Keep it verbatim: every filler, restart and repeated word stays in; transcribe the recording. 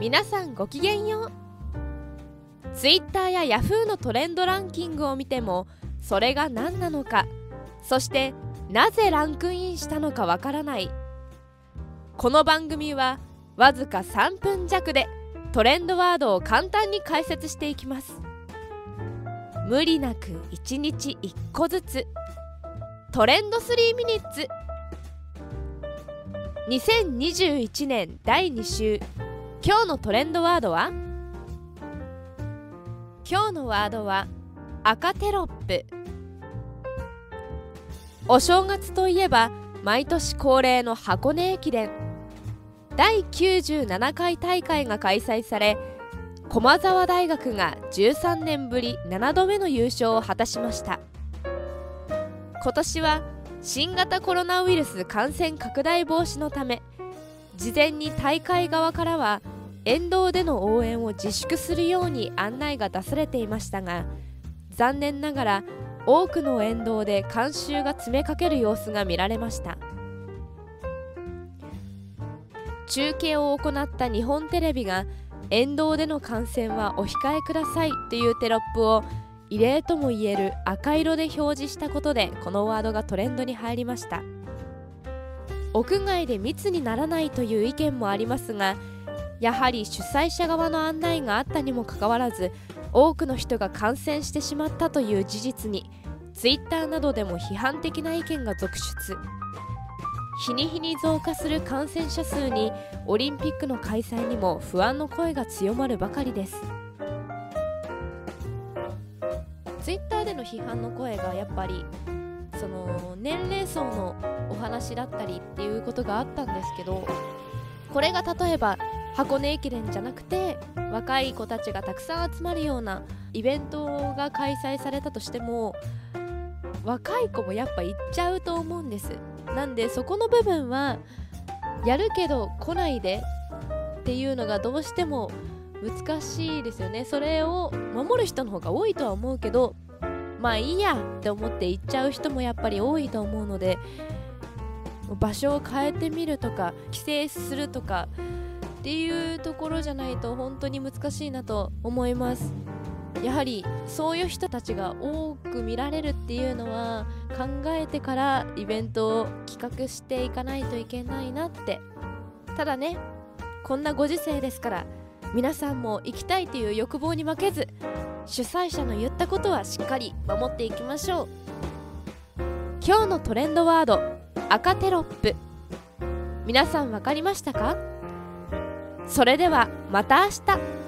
皆さんごきげんよう。 Twitter や Yahoo のトレンドランキングを見ても、それが何なのか、そしてなぜランクインしたのかわからない。この番組はわずかさんぷん弱でトレンドワードを簡単に解説していきます。無理なくいちにちいっこずつトレンドスリーミニッツ。にせんにじゅういちねんだいに週、今日のトレンドワードは、今日のワードは赤テロップ。お正月といえば毎年恒例の箱根駅伝、第きゅうじゅうななかい大会が開催され、駒澤大学がじゅうさんねんぶりななどめの優勝を果たしました。今年は新型コロナウイルス感染拡大防止のため、事前に大会側からは沿道での応援を自粛するように案内が出されていましたが、残念ながら多くの沿道で観衆が詰めかける様子が見られました。中継を行った日本テレビが、沿道での観戦はお控えくださいというテロップを異例ともいえる赤色で表示したことで、このワードがトレンドに入りました。屋外で密にならないという意見もありますが、やはり主催者側の案内があったにもかかわらず、多くの人が感染してしまったという事実に、ツイッターなどでも批判的な意見が続出。日に日に増加する感染者数に、オリンピックの開催にも不安の声が強まるばかりです。ツイッターでの批判の声が、やっぱりその年齢層のお話だったりっていうことがあったんですけど、これが例えば箱根駅伝じゃなくて、若い子たちがたくさん集まるようなイベントが開催されたとしても、若い子もやっぱ行っちゃうと思うんです。なんでそこの部分は、やるけど来ないでっていうのがどうしても難しいですよね。それを守る人の方が多いとは思うけど、まあいいやって思って行っちゃう人もやっぱり多いと思うので、場所を変えてみるとか規制するとかっていうところじゃないと本当に難しいなと思います。やはりそういう人たちが多く見られるっていうのは、考えてからイベントを企画していかないといけないなって。ただね、こんなご時世ですから、皆さんも行きたいという欲望に負けず、主催者の言ったことはしっかり守っていきましょう。今日のトレンドワード、赤テロップ。皆さん分かりましたか？それではまた明日。